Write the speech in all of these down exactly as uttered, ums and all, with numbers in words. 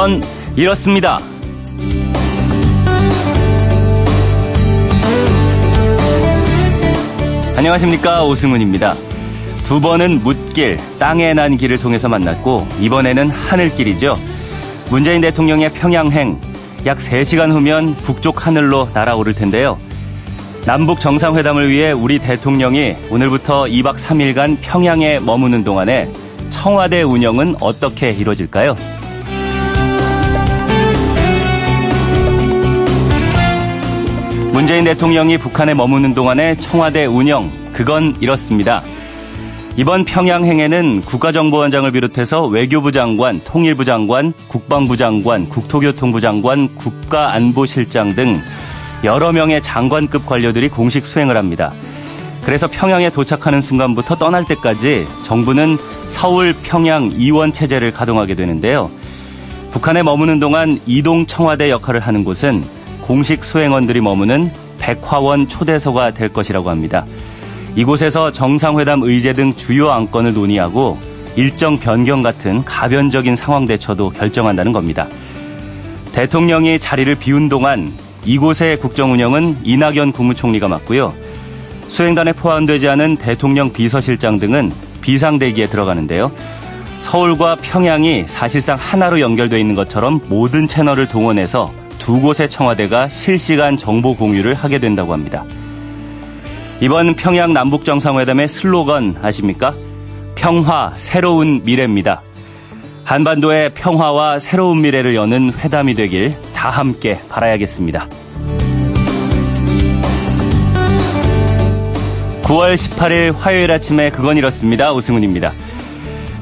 물론 이렇습니다. 안녕하십니까, 오승훈입니다. 두 번은 묻길, 땅에 난 길을 통해서 만났고 이번에는 하늘길이죠. 문재인 대통령의 평양행, 약 세 시간 후면 북쪽 하늘로 날아오를 텐데요. 남북 정상회담을 위해 우리 대통령이 오늘부터 이 박 삼 일간 평양에 머무는 동안에 청와대 운영은 어떻게 이루어질까요? 문재인 대통령이 북한에 머무는 동안에 청와대 운영, 그건 이렇습니다. 이번 평양행에는 국가정보원장을 비롯해서 외교부 장관, 통일부 장관, 국방부 장관, 국토교통부 장관, 국가안보실장 등 여러 명의 장관급 관료들이 공식 수행을 합니다. 그래서 평양에 도착하는 순간부터 떠날 때까지 정부는 서울 평양 이원 체제를 가동하게 되는데요. 북한에 머무는 동안 이동 청와대 역할을 하는 곳은 공식 수행원들이 머무는 백화원 초대소가 될 것이라고 합니다. 이곳에서 정상회담 의제 등 주요 안건을 논의하고 일정 변경 같은 가변적인 상황 대처도 결정한다는 겁니다. 대통령이 자리를 비운 동안 이곳의 국정운영은 이낙연 국무총리가 맡고요. 수행단에 포함되지 않은 대통령 비서실장 등은 비상대기에 들어가는데요. 서울과 평양이 사실상 하나로 연결되어 있는 것처럼 모든 채널을 동원해서 두 곳의 청와대가 실시간 정보 공유를 하게 된다고 합니다. 이번 평양 남북정상회담의 슬로건 아십니까? 평화, 새로운 미래입니다. 한반도의 평화와 새로운 미래를 여는 회담이 되길 다 함께 바라야겠습니다. 구월 십팔일 화요일 아침에 그건 이렇습니다. 오승훈입니다.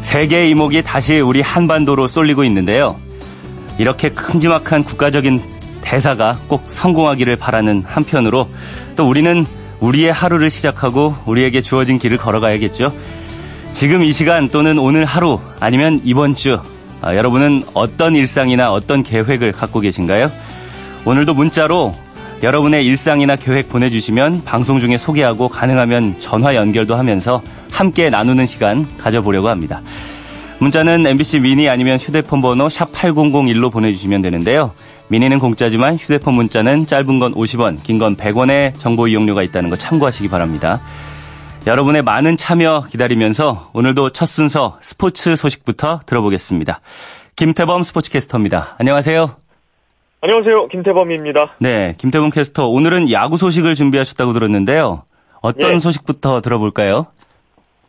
세계의 이목이 다시 우리 한반도로 쏠리고 있는데요. 이렇게 큼지막한 국가적인 대사가 꼭 성공하기를 바라는 한편으로 또 우리는 우리의 하루를 시작하고 우리에게 주어진 길을 걸어가야겠죠. 지금 이 시간 또는 오늘 하루 아니면 이번 주 아, 여러분은 어떤 일상이나 어떤 계획을 갖고 계신가요? 오늘도 문자로 여러분의 일상이나 계획 보내주시면 방송 중에 소개하고 가능하면 전화 연결도 하면서 함께 나누는 시간 가져보려고 합니다. 문자는 엠비씨 미니 아니면 휴대폰 번호 샵 팔공공일로 보내주시면 되는데요. 미니는 공짜지만 휴대폰 문자는 짧은 건 오십 원, 긴 건 백 원의 정보 이용료가 있다는 거 참고하시기 바랍니다. 여러분의 많은 참여 기다리면서 오늘도 첫 순서 스포츠 소식부터 들어보겠습니다. 김태범 스포츠캐스터입니다. 안녕하세요. 안녕하세요. 김태범입니다. 네, 김태범 캐스터. 오늘은 야구 소식을 준비하셨다고 들었는데요. 어떤 예. 소식부터 들어볼까요?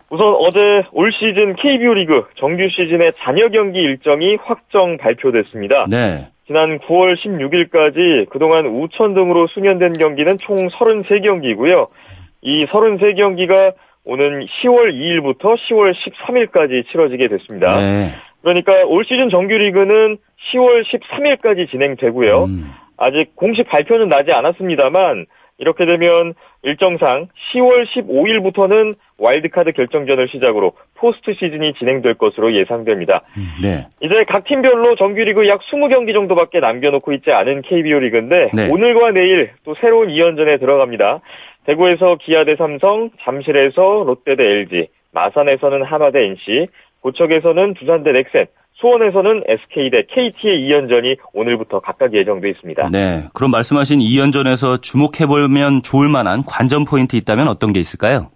우선 어제 올 시즌 케이비오 리그 정규 시즌의 잔여 경기 일정이 확정 발표됐습니다. 네. 지난 구월 십육일까지 그동안 우천 등으로 수년된 경기는 총 서른세 경기고요. 이 서른세 경기가 오는 시월 이일부터 시월 십삼일까지 치러지게 됐습니다. 네. 그러니까 올 시즌 정규리그는 시월 십삼일까지 진행되고요. 음. 아직 공식 발표는 나지 않았습니다만 이렇게 되면 일정상 시월 십오일부터는 와일드카드 결정전을 시작으로 포스트 시즌이 진행될 것으로 예상됩니다. 네. 이제 각 팀별로 정규리그 약 이십 경기 정도밖에 남겨놓고 있지 않은 케이비오 리그인데 네. 오늘과 내일 또 새로운 이연전에 들어갑니다. 대구에서 기아 대 삼성, 잠실에서 롯데 대 엘지, 마산에서는 한화 대 엔씨, 고척에서는 두산 대 넥센, 수원에서는 에스케이 대 케이티의 이연전이 오늘부터 각각 예정돼 있습니다. 네, 그럼 말씀하신 이연전에서 주목해보면 좋을 만한 관전 포인트 있다면 어떤 게 있을까요?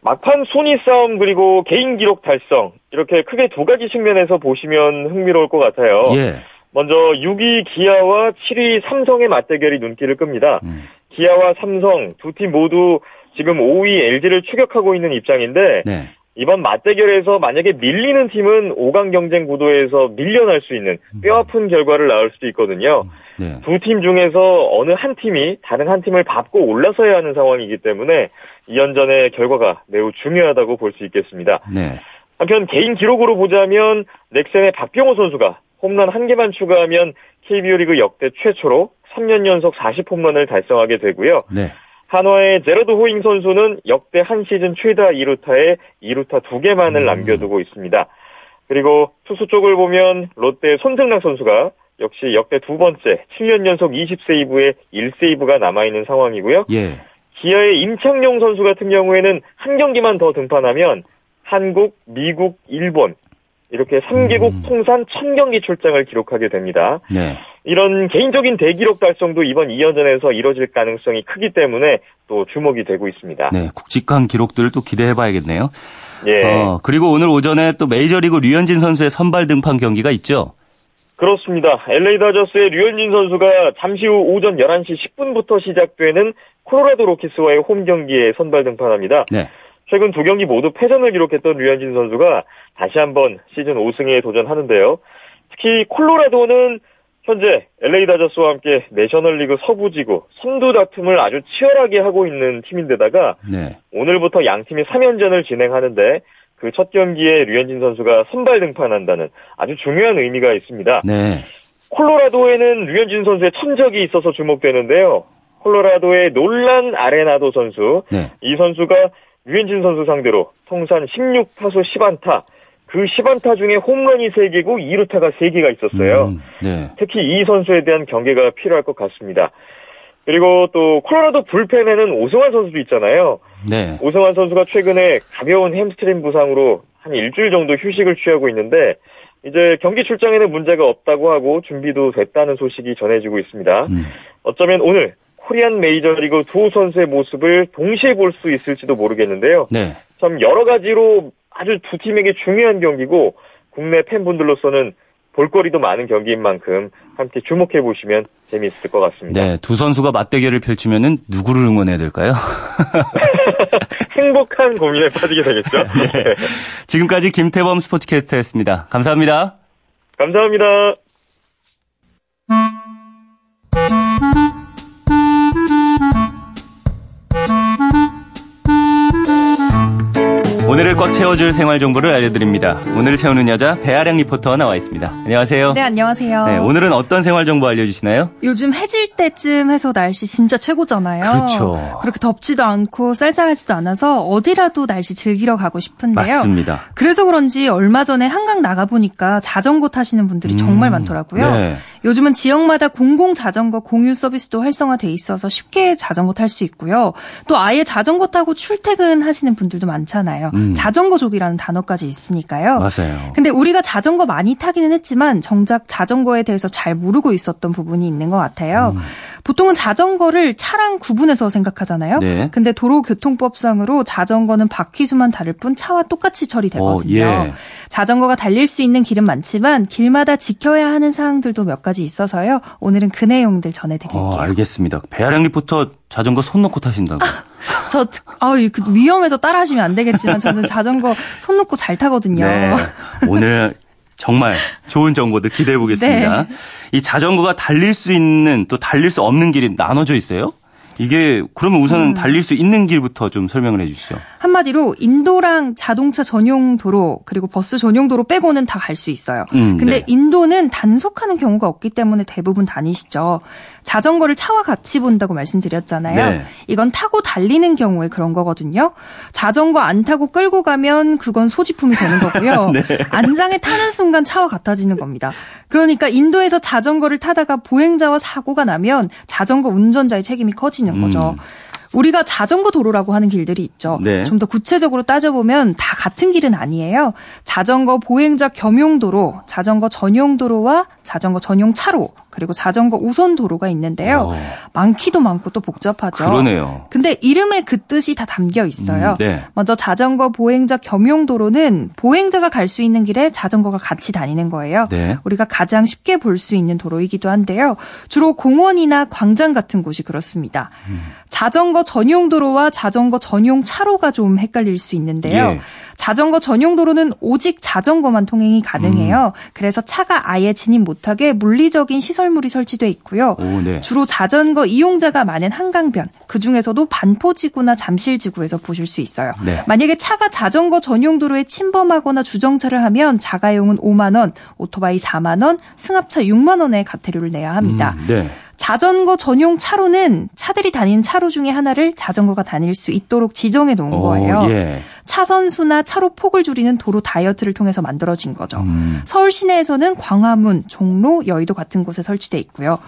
막판 순위 싸움 그리고 개인 기록 달성 이렇게 크게 두 가지 측면에서 보시면 흥미로울 것 같아요. 예. 먼저 육위 기아와 칠위 삼성의 맞대결이 눈길을 끕니다. 음. 기아와 삼성 두 팀 모두 지금 오위 엘지를 추격하고 있는 입장인데 네. 이번 맞대결에서 만약에 밀리는 팀은 오강 경쟁 구도에서 밀려날 수 있는 뼈아픈 결과를 낳을 수도 있거든요. 네. 두 팀 중에서 어느 한 팀이 다른 한 팀을 밟고 올라서야 하는 상황이기 때문에 이연전의 결과가 매우 중요하다고 볼 수 있겠습니다. 네. 한편 개인 기록으로 보자면 넥센의 박병호 선수가 홈런 한 개만 추가하면 케이비오 리그 역대 최초로 삼 년 연속 사십 홈런을 달성하게 되고요. 네. 한화의 제러드 호잉 선수는 역대 한 시즌 최다 이루타에 이루타 두 개만을 음. 남겨두고 있습니다. 그리고 투수 쪽을 보면 롯데의 손승락 선수가 역시 역대 두 번째 칠 년 연속 이십 세이브에 일 세이브가 남아있는 상황이고요. 예. 기아의 임창용 선수 같은 경우에는 한 경기만 더 등판하면 한국, 미국, 일본 이렇게 삼 개국 음. 통산 천 경기 출장을 기록하게 됩니다. 네. 이런 개인적인 대기록 달성도 이번 이 연전에서 이뤄질 가능성이 크기 때문에 또 주목이 되고 있습니다. 네, 굵직한 기록들을 또 기대해봐야겠네요. 예. 어, 그리고 오늘 오전에 또 메이저리그 류현진 선수의 선발 등판 경기가 있죠? 그렇습니다. 엘에이 다저스의 류현진 선수가 잠시 후 오전 열한 시 십 분부터 시작되는 콜로라도 로키스와의 홈 경기에 선발 등판합니다. 네. 최근 두 경기 모두 패전을 기록했던 류현진 선수가 다시 한번 시즌 오 승에 도전하는데요. 특히 콜로라도는 현재 엘에이 다저스와 함께 내셔널리그 서부지구 선두 다툼을 아주 치열하게 하고 있는 팀인데다가 네. 오늘부터 양팀이 삼 연전을 진행하는데 그 첫 경기에 류현진 선수가 선발 등판한다는 아주 중요한 의미가 있습니다. 네. 콜로라도에는 류현진 선수의 천적이 있어서 주목되는데요. 콜로라도의 놀란 아레나도 선수, 네. 이 선수가 류현진 선수 상대로 통산 십육 타수 십 안타, 그 십 안타 중에 홈런이 세 개고 이 루타가 세 개가 있었어요. 음, 네. 특히 이 선수에 대한 경계가 필요할 것 같습니다. 그리고 또 콜로라도 불펜에는 오승환 선수도 있잖아요. 네. 오승환 선수가 최근에 가벼운 햄스트링 부상으로 한 일주일 정도 휴식을 취하고 있는데 이제 경기 출장에는 문제가 없다고 하고 준비도 됐다는 소식이 전해지고 있습니다. 음. 어쩌면 오늘 코리안 메이저리그 두 선수의 모습을 동시에 볼 수 있을지도 모르겠는데요. 네. 참 여러 가지로 아주 두 팀에게 중요한 경기고 국내 팬분들로서는 볼거리도 많은 경기인 만큼 함께 주목해 보시면 재미있을 것 같습니다. 네, 두 선수가 맞대결을 펼치면은 누구를 응원해야 될까요? 행복한 고민에 빠지게 되겠죠. 네. 지금까지 김태범 스포츠캐스터였습니다. 감사합니다. 감사합니다. 오늘을 꽉 채워줄 생활 정보를 알려드립니다. 오늘을 채우는 여자 배아량 리포터 나와 있습니다. 안녕하세요. 네, 안녕하세요. 네, 오늘은 어떤 생활 정보 알려주시나요? 요즘 해질 때쯤 해서 날씨 진짜 최고잖아요. 그렇죠. 그렇게 덥지도 않고 쌀쌀하지도 않아서 어디라도 날씨 즐기러 가고 싶은데요. 맞습니다. 그래서 그런지 얼마 전에 한강 나가보니까 자전거 타시는 분들이 음, 정말 많더라고요. 네. 요즘은 지역마다 공공자전거 공유 서비스도 활성화돼 있어서 쉽게 자전거 탈 수 있고요. 또 아예 자전거 타고 출퇴근하시는 분들도 많잖아요. 음. 자전거족이라는 단어까지 있으니까요. 맞아요. 근데 우리가 자전거 많이 타기는 했지만 정작 자전거에 대해서 잘 모르고 있었던 부분이 있는 것 같아요. 음. 보통은 자전거를 차랑 구분해서 생각하잖아요. 네. 근데 도로교통법상으로 자전거는 바퀴수만 다를 뿐 차와 똑같이 처리되거든요. 어, 예. 자전거가 달릴 수 있는 길은 많지만 길마다 지켜야 하는 사항들도 몇 가지 있어서요. 오늘은 그 내용들 전해드릴게요. 어, 알겠습니다. 배아량 리포터 자전거 손 놓고 타신다고. 저 아, 그 위험해서 따라하시면 안 되겠지만 저는 자전거 손 놓고 잘 타거든요. 네, 오늘 정말 좋은 정보들 기대해 보겠습니다. 네. 이 자전거가 달릴 수 있는 또 달릴 수 없는 길이 나눠져 있어요? 이게 그러면 우선은 음. 달릴 수 있는 길부터 좀 설명을 해 주시죠. 한마디로 인도랑 자동차 전용 도로 그리고 버스 전용 도로 빼고는 다 갈 수 있어요. 음, 근데 네. 인도는 단속하는 경우가 없기 때문에 대부분 다니시죠. 자전거를 차와 같이 본다고 말씀드렸잖아요. 네. 이건 타고 달리는 경우에 그런 거거든요. 자전거 안 타고 끌고 가면 그건 소지품이 되는 거고요. 네. 안장에 타는 순간 차와 같아지는 겁니다. 그러니까 인도에서 자전거를 타다가 보행자와 사고가 나면 자전거 운전자의 책임이 커지는 거죠. 음. 우리가 자전거 도로라고 하는 길들이 있죠. 네. 좀 더 구체적으로 따져보면 다 같은 길은 아니에요. 자전거 보행자 겸용도로, 자전거 전용도로와 자전거 전용차로, 그리고 자전거 우선도로가 있는데요. 오. 많기도 많고 또 복잡하죠. 그러네요. 근데 이름에 그 뜻이 다 담겨 있어요. 음, 네. 먼저 자전거 보행자 겸용도로는 보행자가 갈 수 있는 길에 자전거가 같이 다니는 거예요. 네. 우리가 가장 쉽게 볼 수 있는 도로이기도 한데요. 주로 공원이나 광장 같은 곳이 그렇습니다. 음. 자전거 전용도로와 자전거 전용차로가 좀 헷갈릴 수 있는데요. 예. 자전거 전용도로는 오직 자전거만 통행이 가능해요. 음. 그래서 차가 아예 진입 못하게 물리적인 시설물이 설치돼 있고요. 오, 네. 주로 자전거 이용자가 많은 한강변, 그중에서도 반포지구나 잠실지구에서 보실 수 있어요. 네. 만약에 차가 자전거 전용도로에 침범하거나 주정차를 하면 자가용은 오만 원, 오토바이 사만 원, 승합차 육만 원의 과태료를 내야 합니다. 음, 네. 자전거 전용 차로는 차들이 다니는 차로 중에 하나를 자전거가 다닐 수 있도록 지정해 놓은 오, 거예요. 예. 차선 수나 차로 폭을 줄이는 도로 다이어트를 통해서 만들어진 거죠. 음. 서울 시내에서는 광화문, 종로, 여의도 같은 곳에 설치돼 있고요.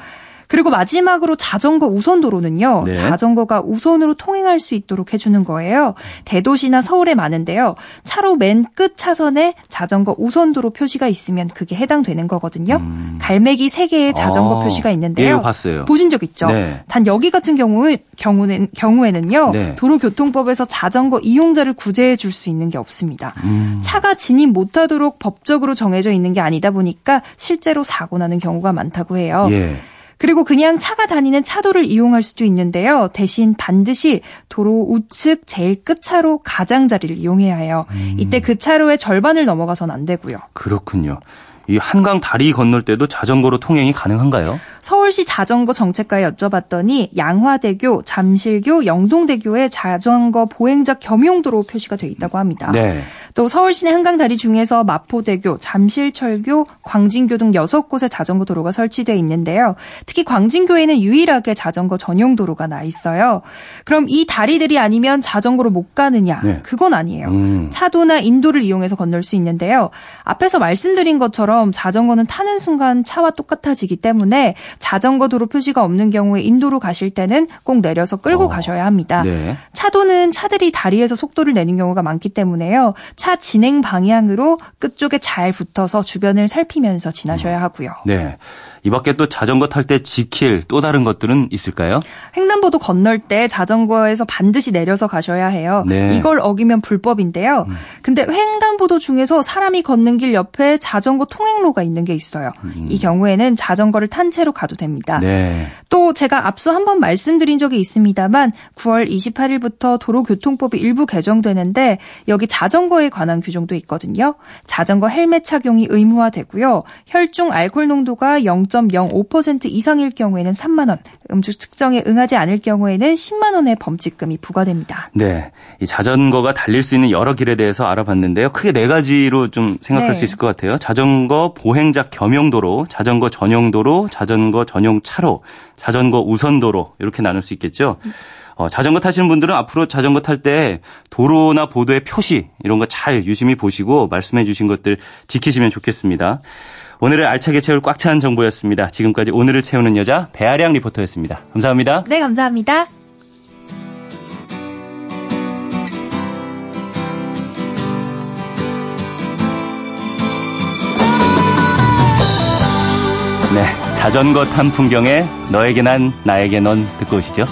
그리고 마지막으로 자전거 우선도로는요. 네. 자전거가 우선으로 통행할 수 있도록 해주는 거예요. 대도시나 서울에 많은데요. 차로 맨 끝 차선에 자전거 우선도로 표시가 있으면 그게 해당되는 거거든요. 음. 갈매기 세 개의 자전거 아. 표시가 있는데요. 예, 봤어요. 보신 적 있죠? 네. 단 여기 같은 경우에, 경우는, 경우에는요. 네. 도로교통법에서 자전거 이용자를 구제해 줄 수 있는 게 없습니다. 음. 차가 진입 못하도록 법적으로 정해져 있는 게 아니다 보니까 실제로 사고 나는 경우가 많다고 해요. 예. 그리고 그냥 차가 다니는 차도를 이용할 수도 있는데요. 대신 반드시 도로 우측 제일 끝차로 가장자리를 이용해야 해요. 음. 이때 그 차로의 절반을 넘어가선 안 되고요. 그렇군요. 이 한강 다리 건널 때도 자전거로 통행이 가능한가요? 서울시 자전거 정책과에 여쭤봤더니 양화대교, 잠실교, 영동대교에 자전거 보행자 겸용도로 표시가 돼 있다고 합니다. 네. 또 서울시내 한강 다리 중에서 마포대교, 잠실철교, 광진교 등 여섯 곳에 자전거 도로가 설치돼 있는데요. 특히 광진교에는 유일하게 자전거 전용 도로가 나 있어요. 그럼 이 다리들이 아니면 자전거로 못 가느냐? 네. 그건 아니에요. 음. 차도나 인도를 이용해서 건널 수 있는데요. 앞에서 말씀드린 것처럼 자전거는 타는 순간 차와 똑같아지기 때문에 자전거 도로 표시가 없는 경우에 인도로 가실 때는 꼭 내려서 끌고 어, 가셔야 합니다. 네. 차도는 차들이 다리에서 속도를 내는 경우가 많기 때문에요. 차 진행 방향으로 끝쪽에 잘 붙어서 주변을 살피면서 지나셔야 하고요. 네. 이 밖에 또 자전거 탈 때 지킬 또 다른 것들은 있을까요? 횡단보도 건널 때 자전거에서 반드시 내려서 가셔야 해요. 네. 이걸 어기면 불법인데요. 음. 근데 횡단보도 중에서 사람이 걷는 길 옆에 자전거 통행로가 있는 게 있어요. 음. 이 경우에는 자전거를 탄 채로 가도 됩니다. 네. 또 제가 앞서 한번 말씀드린 적이 있습니다만 구월 이십팔일부터 도로교통법이 일부 개정되는데 여기 자전거에 관한 규정도 있거든요. 자전거 헬멧 착용이 의무화되고요. 혈중 알코올 농도가 영 점 영오 퍼센트 이상일 경우에는 삼만 원, 음주 측정에 응하지 않을 경우에는 십만 원의 범칙금이 부과됩니다. 네, 이 자전거가 달릴 수 있는 여러 길에 대해서 알아봤는데요. 크게 네 가지로 좀 생각할 네. 수 있을 것 같아요. 자전거 보행자 겸용도로, 자전거 전용도로, 자전거 전용차로, 자전거 우선도로 이렇게 나눌 수 있겠죠. 음. 어, 자전거 타시는 분들은 앞으로 자전거 탈 때 도로나 보도의 표시 이런 거 잘 유심히 보시고 말씀해 주신 것들 지키시면 좋겠습니다. 오늘을 알차게 채울 꽉 찬 정보였습니다. 지금까지 오늘을 채우는 여자 배아량 리포터였습니다. 감사합니다. 네, 감사합니다. 네, 자전거 탄 풍경에 너에게 난 나에게 넌 듣고 오시죠.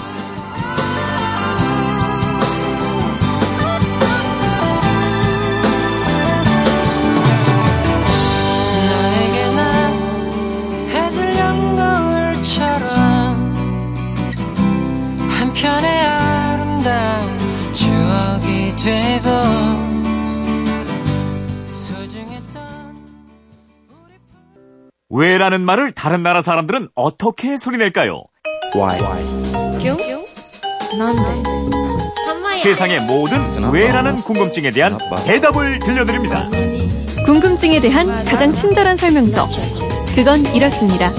왜라는 말을 다른 나라 사람들은 어떻게 소리낼까요? Why? 세상의 모든 왜라는 궁금증에 대한 대답을 들려드립니다. 궁금증에 대한 가장 친절한 설명서. 그건 이렇습니다.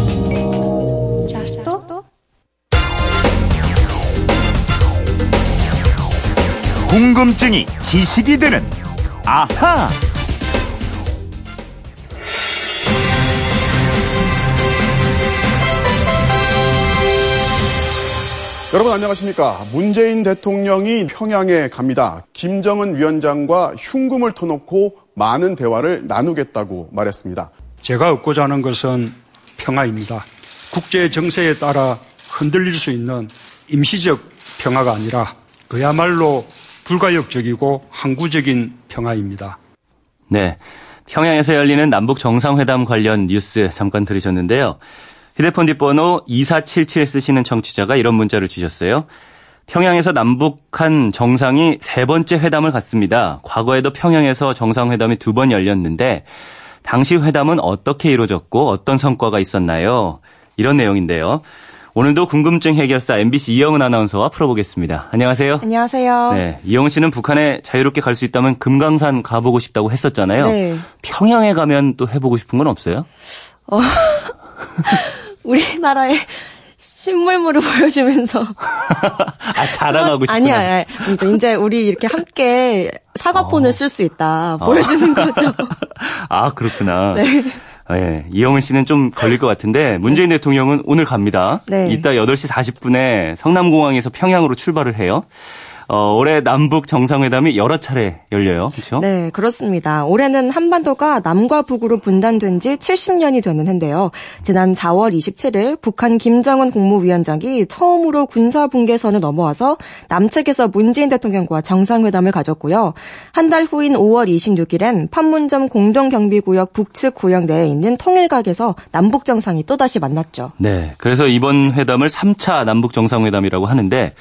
궁금증이 지식이 되는 아하. 여러분 안녕하십니까. 문재인 대통령이 평양에 갑니다. 김정은 위원장과 흉금을 터놓고 많은 대화를 나누겠다고 말했습니다. 제가 얻고자 하는 것은 평화입니다. 국제 정세에 따라 흔들릴 수 있는 임시적 평화가 아니라 그야말로 불가역적이고 항구적인 평화입니다. 네, 평양에서 열리는 남북 정상회담 관련 뉴스 잠깐 들으셨는데요. 휴대폰 뒷번호 이사칠칠 쓰시는 청취자가 이런 문자를 주셨어요. 평양에서 남북한 정상이 세 번째 회담을 갖습니다. 과거에도 평양에서 정상회담이 두 번 열렸는데 당시 회담은 어떻게 이루어졌고 어떤 성과가 있었나요? 이런 내용인데요. 오늘도 궁금증 해결사 엠비씨 이영은 아나운서와 풀어보겠습니다. 안녕하세요. 안녕하세요. 네, 이영은 씨는 북한에 자유롭게 갈 수 있다면 금강산 가보고 싶다고 했었잖아요. 네. 평양에 가면 또 해보고 싶은 건 없어요? 어... 우리나라의 신물물을 보여주면서 아 자랑하고 싶구나. 아니야, 아니야. 이제 우리 이렇게 함께 사과폰을 어. 쓸 수 있다. 보여주는 거죠. 아 그렇구나. 네. 아, 예. 이영은 씨는 좀 걸릴 것 같은데 문재인 대통령은 오늘 갑니다. 네. 이따 여덟 시 사십 분에 성남공항에서 평양으로 출발을 해요. 어, 올해 남북 정상회담이 여러 차례 열려요. 그렇죠? 네, 그렇습니다. 올해는 한반도가 남과 북으로 분단된 지 칠십 년이 되는 해인데요. 지난 사월 이십칠일 북한 김정은 국무위원장이 처음으로 군사분계선을 넘어와서 남측에서 문재인 대통령과 정상회담을 가졌고요. 한 달 후인 오월 이십육일엔 판문점 공동경비구역 북측 구역 내에 있는 통일각에서 남북 정상이 또다시 만났죠. 네, 그래서 이번 회담을 삼 차 남북 정상회담이라고 하는데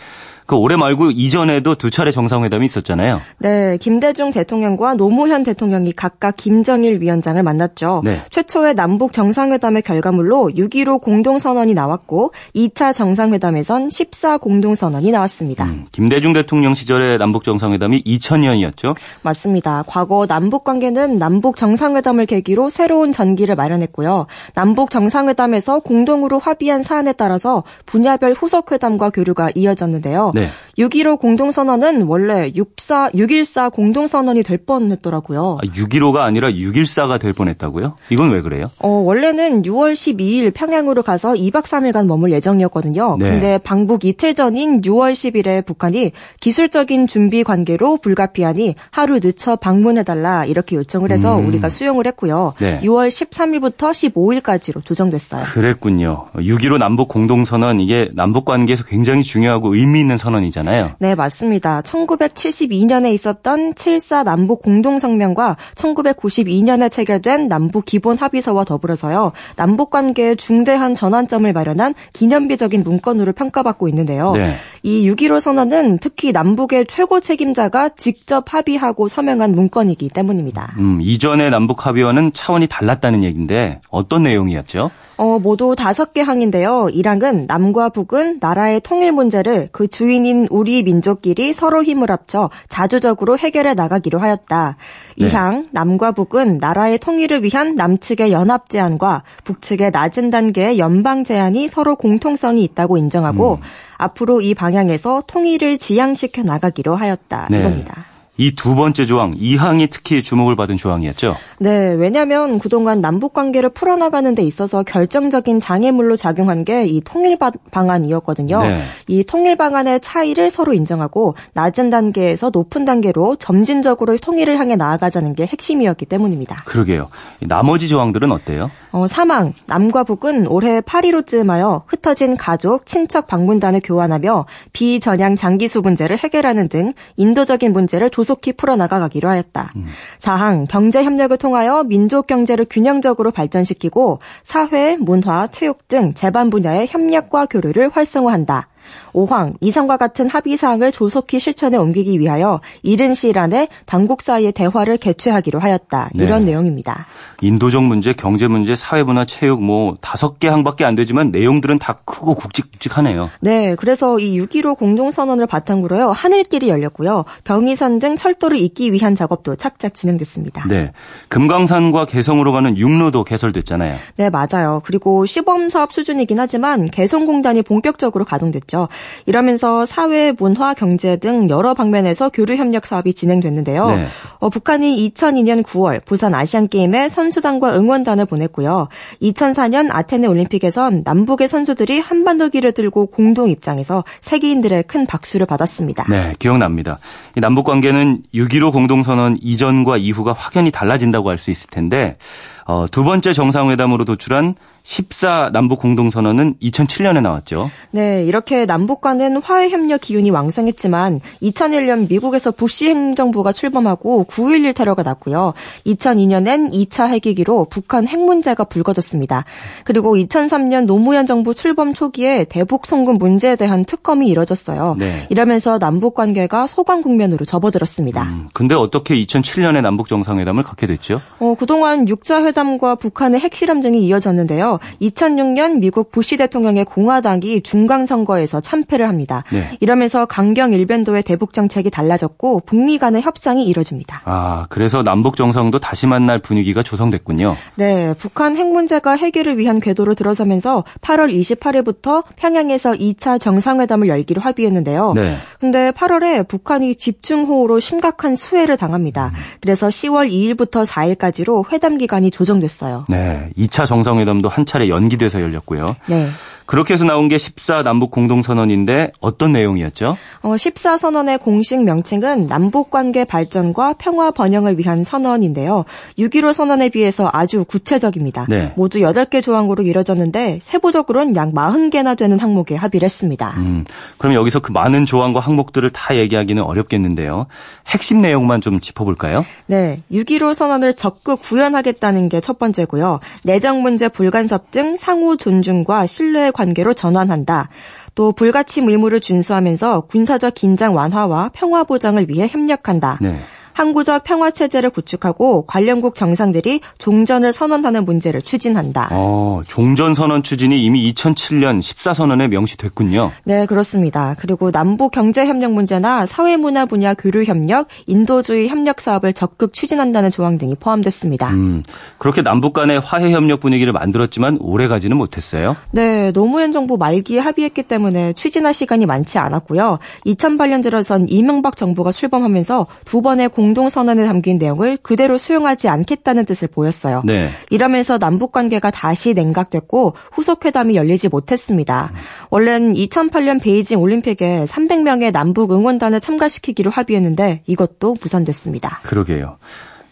그 올해 말고 이전에도 두 차례 정상회담이 있었잖아요. 네. 김대중 대통령과 노무현 대통령이 각각 김정일 위원장을 만났죠. 네. 최초의 남북 정상회담의 결과물로 육점일오 공동선언이 나왔고 이 차 정상회담에선 십사 공동선언이 나왔습니다. 음, 김대중 대통령 시절의 남북 정상회담이 이천 년이었죠? 맞습니다. 과거 남북관계는 남북 정상회담을 계기로 새로운 전기를 마련했고요. 남북 정상회담에서 공동으로 합의한 사안에 따라서 분야별 후속회담과 교류가 이어졌는데요. 네. 육 일오 공동선언은 원래 육점사, 육점일사 공동선언이 될 뻔했더라고요. 아, 육 일오가 아니라 육 일사가 될 뻔했다고요? 이건 왜 그래요? 어, 원래는 유월 십이일 평양으로 가서 이박 삼일간 머물 예정이었거든요. 네. 근데 방북 이틀 전인 유월 십일에 북한이 기술적인 준비 관계로 불가피하니 하루 늦춰 방문해달라 이렇게 요청을 해서 음. 우리가 수용을 했고요. 네. 유월 십삼일부터 십오일까지로 조정됐어요. 그랬군요. 육 일오 남북 공동선언 이게 남북 관계에서 굉장히 중요하고 의미 있는 선언이잖아요. 네, 맞습니다. 천구백칠십이년에 있었던 칠점사 남북 공동성명과 천구백구십이년에 체결된 남북 기본 합의서와 더불어서요. 남북 관계의 중대한 전환점을 마련한 기념비적인 문건으로 평가받고 있는데요. 네. 이 육 일오 선언은 특히 남북의 최고 책임자가 직접 합의하고 서명한 문건이기 때문입니다. 음, 이전의 남북 합의와는 차원이 달랐다는 얘기인데 어떤 내용이었죠? 어, 모두 다섯 개 항인데요. 일 항은 남과 북은 나라의 통일 문제를 그 주인인 우리 민족끼리 서로 힘을 합쳐 자주적으로 해결해 나가기로 하였다. 이 항 네. 남과 북은 나라의 통일을 위한 남측의 연합 제안과 북측의 낮은 단계의 연방 제안이 서로 공통성이 있다고 인정하고 음. 앞으로 이 방향에서 통일을 지향시켜 나가기로 하였다. 네. 이겁니다. 이 두 번째 조항, 이 항이 특히 주목을 받은 조항이었죠? 네, 왜냐하면 그동안 남북관계를 풀어나가는 데 있어서 결정적인 장애물로 작용한 게 이 통일 방안이었거든요. 네. 이 통일 방안의 차이를 서로 인정하고 낮은 단계에서 높은 단계로 점진적으로 통일을 향해 나아가자는 게 핵심이었기 때문입니다. 그러게요. 나머지 조항들은 어때요? 어, 삼 항, 남과 북은 올해 팔점일오쯤하여 흩어진 가족, 친척 방문단을 교환하며 비전향 장기수 문제를 해결하는 등 인도적인 문제를 조사 조속히 풀어나가기로 하였다. 음. 사 항 경제협력을 통하여 민족경제를 균형적으로 발전시키고 사회, 문화, 체육 등 제반 분야의 협력과 교류를 활성화한다. 오 항 이상과 같은 합의사항을 조속히 실천에 옮기기 위하여 이른 시일 안에 당국 사이의 대화를 개최하기로 하였다. 네. 이런 내용입니다. 인도적 문제, 경제 문제, 사회문화, 체육 뭐 다섯 개 항밖에 안 되지만 내용들은 다 크고 굵직굵직하네요. 네, 그래서 이 육 일오 공동선언을 바탕으로요 하늘길이 열렸고요. 경의선 등 철도를 잇기 위한 작업도 착착 진행됐습니다. 네, 금강산과 개성으로 가는 육로도 개설됐잖아요. 네, 맞아요. 그리고 시범사업 수준이긴 하지만 개성공단이 본격적으로 가동됐죠. 이러면서 사회, 문화, 경제 등 여러 방면에서 교류협력 사업이 진행됐는데요. 네. 어, 북한이 이천이년 구월 부산 아시안게임에 선수단과 응원단을 보냈고요. 이천사년 아테네 올림픽에선 남북의 선수들이 한반도기를 들고 공동 입장해서 세계인들의 큰 박수를 받았습니다. 네, 기억납니다. 이 남북관계는 육 일오 공동선언 이전과 이후가 확연히 달라진다고 할 수 있을 텐데 어, 두 번째 정상회담으로 도출한 십사 남북 공동선언은 이천칠년에 나왔죠. 네, 이렇게 남북 간은 화해협력 기운이 왕성했지만 이천일년 미국에서 부시 행정부가 출범하고 구점일일 테러가 났고요. 이천이년엔 이 차 핵위기로 북한 핵 문제가 불거졌습니다. 그리고 이천삼년 노무현 정부 출범 초기에 대북 송금 문제에 대한 특검이 이뤄졌어요. 네. 이러면서 남북 관계가 소강 국면으로 접어들었습니다. 음, 근데 어떻게 이천칠년에 남북 정상회담을 갖게 됐죠? 어, 그동안 육 차 회담과 북한의 핵실험 등이 이어졌는데요. 있는데요. 이천육 년 미국 부시 대통령의 공화당이 중간선거에서 참패를 합니다. 네. 이러면서 강경일변도의 대북정책이 달라졌고 북미 간의 협상이 이뤄집니다. 아, 그래서 남북정상도 다시 만날 분위기가 조성됐군요. 네, 북한 핵 문제가 해결을 위한 궤도로 들어서면서 팔월 이십팔일부터 평양에서 이 차 정상회담을 열기로 합의했는데요. 네. 근데 팔월에 북한이 집중호우로 심각한 수해를 당합니다. 음. 그래서 시월 이일부터 사일까지로 회담 기간이 조정됐어요. 네, 이 차 정상회담도 한 차례 연기돼서 열렸고요. 네. 그렇게 해서 나온 게 십사 남북 공동선언인데 어떤 내용이었죠? 어, 십사 선언의 공식 명칭은 남북관계 발전과 평화 번영을 위한 선언인데요. 육점일오 선언에 비해서 아주 구체적입니다. 네. 모두 여덟 개 조항으로 이뤄졌는데 세부적으로는 약 마흔 개나 되는 항목에 합의를 했습니다. 음, 그럼 여기서 그 많은 조항과 항목들을 다 얘기하기는 어렵겠는데요. 핵심 내용만 좀 짚어볼까요? 네, 육점일오 선언을 적극 구현하겠다는 게 첫 번째고요. 내정 문제 불간섭 등 상호 존중과 신뢰의 관계로 전환한다. 또 불가침 의무를 준수하면서 군사적 긴장 완화와 평화 보장을 위해 협력한다. 네. 항구적 평화 체제를 구축하고 관련국 정상들이 종전을 선언하는 문제를 추진한다. 어, 종전 선언 추진이 이미 이천칠 년 십사 선언에 명시됐군요. 네, 그렇습니다. 그리고 남북 경제 협력 문제나 사회 문화 분야 교류 협력, 인도주의 협력 사업을 적극 추진한다는 조항 등이 포함됐습니다. 음, 그렇게 남북 간의 화해 협력 분위기를 만들었지만 오래 가지는 못했어요. 네, 노무현 정부 말기에 합의했기 때문에 추진할 시간이 많지 않았고요. 이천팔 년 들어선 이명박 정부가 출범하면서 두 번의 공 공동선언에 담긴 내용을 그대로 수용하지 않겠다는 뜻을 보였어요. 네. 이러면서 남북관계가 다시 냉각됐고 후속회담이 열리지 못했습니다. 음. 원래는 이천팔 년 베이징 올림픽에 삼백 명의 남북 응원단을 참가시키기로 합의했는데 이것도 무산됐습니다. 그러게요.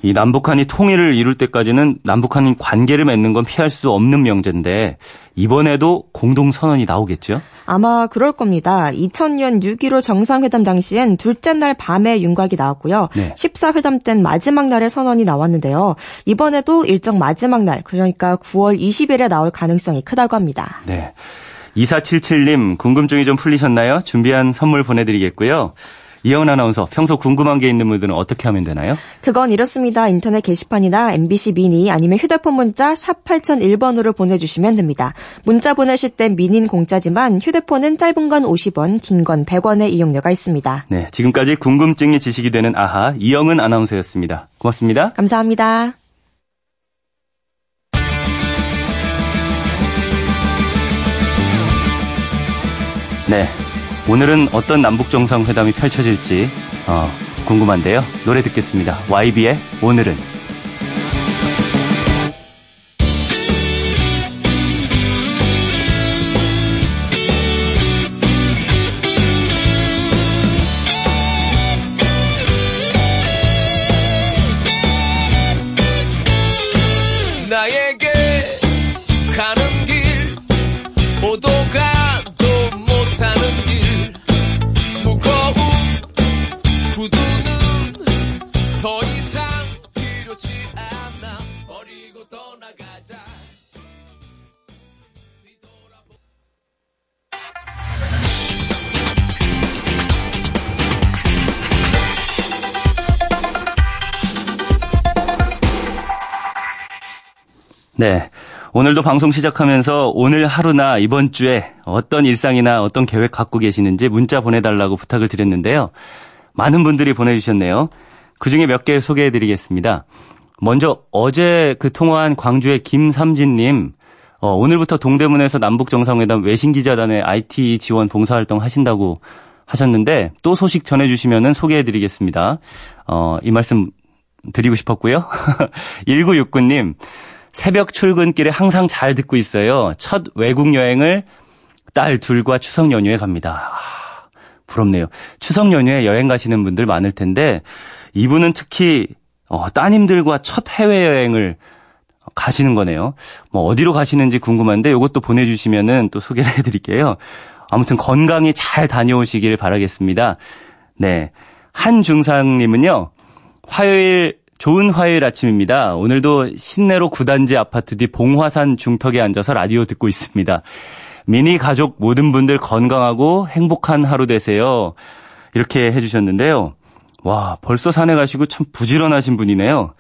이 남북한이 통일을 이룰 때까지는 남북한이 관계를 맺는 건 피할 수 없는 명제인데 이번에도 공동선언이 나오겠죠? 아마 그럴 겁니다. 이천 년 육점일오 정상회담 당시엔 둘째 날 밤에 윤곽이 나왔고요. 네. 십사 회담 땐 마지막 날에 선언이 나왔는데요. 이번에도 일정 마지막 날, 그러니까 구월 이십일에 나올 가능성이 크다고 합니다. 네. 이사칠칠님, 궁금증이 좀 풀리셨나요? 준비한 선물 보내드리겠고요. 이영은 아나운서, 평소 궁금한 게 있는 분들은 어떻게 하면 되나요? 그건 이렇습니다. 인터넷 게시판이나 엠비씨 미니 아니면 휴대폰 문자 샵 팔공공일 번으로 보내주시면 됩니다. 문자 보내실 땐 미니는 공짜지만 휴대폰은 짧은 건 오십 원, 긴 건 백 원의 이용료가 있습니다. 네, 지금까지 궁금증이 지식이 되는 아하, 이영은 아나운서였습니다. 고맙습니다. 감사합니다. 네. 오늘은 어떤 남북정상회담이 펼쳐질지 어, 궁금한데요. 노래 듣겠습니다. 와이비의 오늘은. 나에게 가는 길 오도가도 못하는 길 네. 오늘도 방송 시작하면서 오늘 하루나 이번 주에 어떤 일상이나 어떤 계획 갖고 계시는지 문자 보내달라고 부탁을 드렸는데요. 많은 분들이 보내주셨네요. 그중에 몇 개 소개해드리겠습니다. 먼저 어제 그 통화한 광주의 김삼진님. 어, 오늘부터 동대문에서 남북정상회담 외신기자단의 아이티 지원 봉사활동 하신다고 하셨는데 또 소식 전해주시면 소개해드리겠습니다. 어, 이 말씀 드리고 싶었고요. 일구육구님. 새벽 출근길에 항상 잘 듣고 있어요. 첫 외국 여행을 딸 둘과 추석 연휴에 갑니다. 아, 부럽네요. 추석 연휴에 여행 가시는 분들 많을 텐데 이분은 특히 어, 따님들과 첫 해외여행을 가시는 거네요. 뭐 어디로 가시는지 궁금한데 이것도 보내주시면 또 소개를 해드릴게요. 아무튼 건강히 잘 다녀오시길 바라겠습니다. 네, 한중상님은요. 화요일 좋은 화요일 아침입니다. 오늘도 신내로 구단지 아파트 뒤 봉화산 중턱에 앉아서 라디오 듣고 있습니다. 미니 가족 모든 분들 건강하고 행복한 하루 되세요. 이렇게 해주셨는데요. 와, 벌써 산에 가시고 참 부지런하신 분이네요.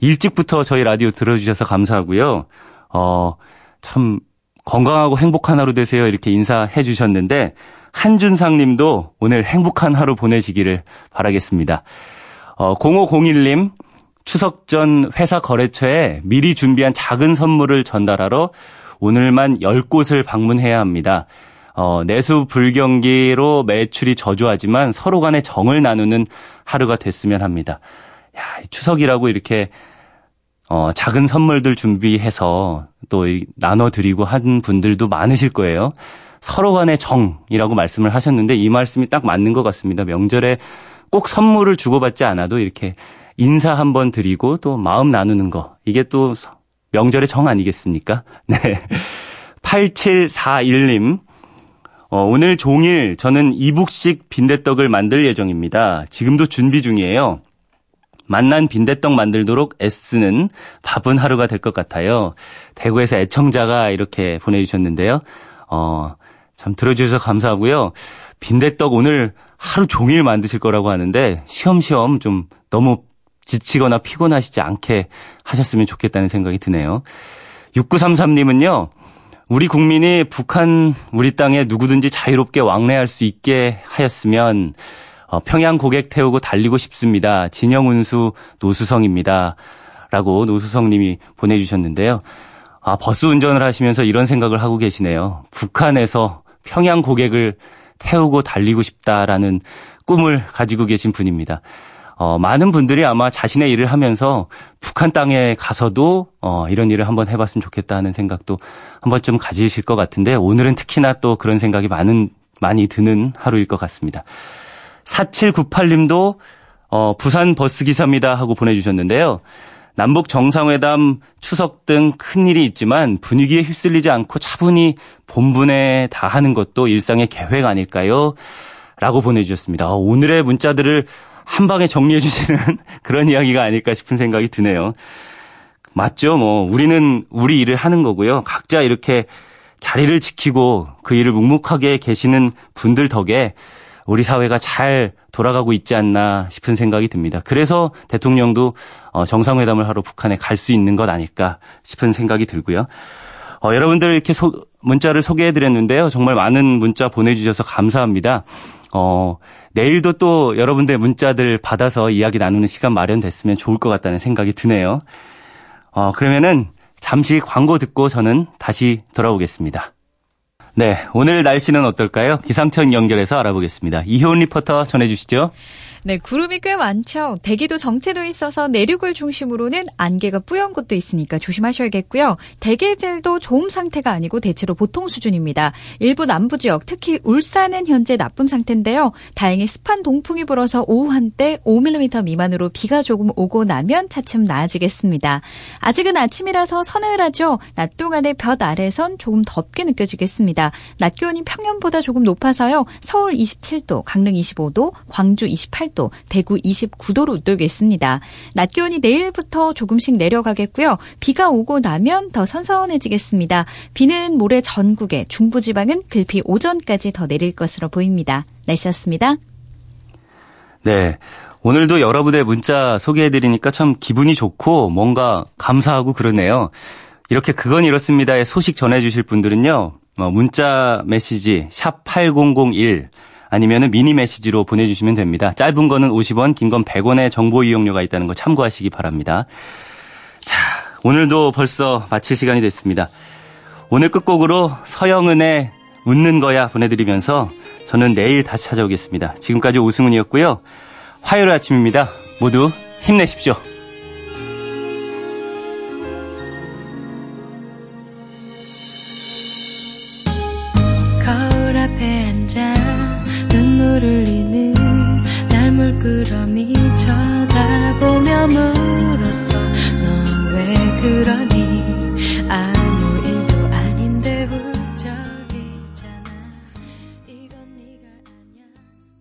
일찍부터 저희 라디오 들어주셔서 감사하고요. 어, 참 건강하고 행복한 하루 되세요 이렇게 인사해 주셨는데 한준상 님도 오늘 행복한 하루 보내시기를 바라겠습니다. 어, 공오공일 님 추석 전 회사 거래처에 미리 준비한 작은 선물을 전달하러 오늘만 열 곳을 방문해야 합니다. 어, 내수 불경기로 매출이 저조하지만 서로 간에 정을 나누는 하루가 됐으면 합니다. 야, 추석이라고 이렇게 어, 작은 선물들 준비해서 또 나눠드리고 한 분들도 많으실 거예요. 서로 간의 정이라고 말씀을 하셨는데 이 말씀이 딱 맞는 것 같습니다. 명절에 꼭 선물을 주고받지 않아도 이렇게 인사 한번 드리고 또 마음 나누는 거. 이게 또 명절의 정 아니겠습니까? 네. 팔칠사일 님. 어, 오늘 종일 저는 이북식 빈대떡을 만들 예정입니다. 지금도 준비 중이에요. 만난 빈대떡 만들도록 애쓰는 바쁜 하루가 될 것 같아요. 대구에서 애청자가 이렇게 보내주셨는데요. 어, 참 들어주셔서 감사하고요. 빈대떡 오늘 하루 종일 만드실 거라고 하는데 시험시험 좀 너무 지치거나 피곤하시지 않게 하셨으면 좋겠다는 생각이 드네요. 육구삼삼 님은요. 우리 국민이 북한 우리 땅에 누구든지 자유롭게 왕래할 수 있게 하였으면 평양 고객 태우고 달리고 싶습니다. 진영 운수 노수성입니다. 라고 노수성님이 보내주셨는데요. 아, 버스 운전을 하시면서 이런 생각을 하고 계시네요. 북한에서 평양 고객을 태우고 달리고 싶다라는 꿈을 가지고 계신 분입니다. 어, 많은 분들이 아마 자신의 일을 하면서 북한 땅에 가서도 어, 이런 일을 한번 해봤으면 좋겠다 하는 생각도 한번 좀 가지실 것 같은데 오늘은 특히나 또 그런 생각이 많은, 많이 드는 하루일 것 같습니다. 사칠구팔 님도 어, 부산 버스기사입니다 하고 보내주셨는데요. 남북 정상회담, 추석 등 큰일이 있지만 분위기에 휩쓸리지 않고 차분히 본분에 다하는 것도 일상의 계획 아닐까요? 라고 보내주셨습니다. 어, 오늘의 문자들을 한 방에 정리해 주시는 그런 이야기가 아닐까 싶은 생각이 드네요. 맞죠. 뭐 우리는 우리 일을 하는 거고요. 각자 이렇게 자리를 지키고 그 일을 묵묵하게 계시는 분들 덕에 우리 사회가 잘 돌아가고 있지 않나 싶은 생각이 듭니다. 그래서 대통령도 정상회담을 하러 북한에 갈 수 있는 것 아닐까 싶은 생각이 들고요. 어, 여러분들 이렇게 소, 문자를 소개해드렸는데요. 정말 많은 문자 보내주셔서 감사합니다. 어, 내일도 또 여러분들의 문자들 받아서 이야기 나누는 시간 마련됐으면 좋을 것 같다는 생각이 드네요. 어, 그러면은 잠시 광고 듣고 저는 다시 돌아오겠습니다. 네, 오늘 날씨는 어떨까요? 기상청 연결해서 알아보겠습니다. 이효원 리포터 전해주시죠. 네, 구름이 꽤 많죠. 대기도 정체도 있어서 내륙을 중심으로는 안개가 뿌연 곳도 있으니까 조심하셔야겠고요. 대기질도 좋은 상태가 아니고 대체로 보통 수준입니다. 일부 남부지역, 특히 울산은 현재 나쁨 상태인데요. 다행히 습한 동풍이 불어서 오후 한때 오 밀리미터 미만으로 비가 조금 오고 나면 차츰 나아지겠습니다. 아직은 아침이라서 서늘하죠. 낮 동안에 볕 아래선 조금 덥게 느껴지겠습니다. 낮 기온이 평년보다 조금 높아서요. 서울 이십칠 도, 강릉 이십오 도, 광주 이십팔 도, 또 대구 이십구 도로 웃돌겠습니다. 낮 기온이 내일부터 조금씩 내려가겠고요. 비가 오고 나면 더 선선해지겠습니다. 비는 모레 전국에, 중부지방은 글피 오전까지 더 내릴 것으로 보입니다. 날씨였습니다. 네, 오늘도 여러분의 문자 소개해드리니까 참 기분이 좋고 뭔가 감사하고 그러네요. 이렇게 그건 이렇습니다의 소식 전해주실 분들은요. 문자 메시지 샵 팔공공일 아니면은 미니 메시지로 보내주시면 됩니다. 짧은 거는 오십 원, 긴 건 백 원의 정보 이용료가 있다는 거 참고하시기 바랍니다. 자, 오늘도 벌써 마칠 시간이 됐습니다. 오늘 끝곡으로 서영은의 웃는 거야 보내드리면서 저는 내일 다시 찾아오겠습니다. 지금까지 오승훈이었고요. 화요일 아침입니다. 모두 힘내십시오.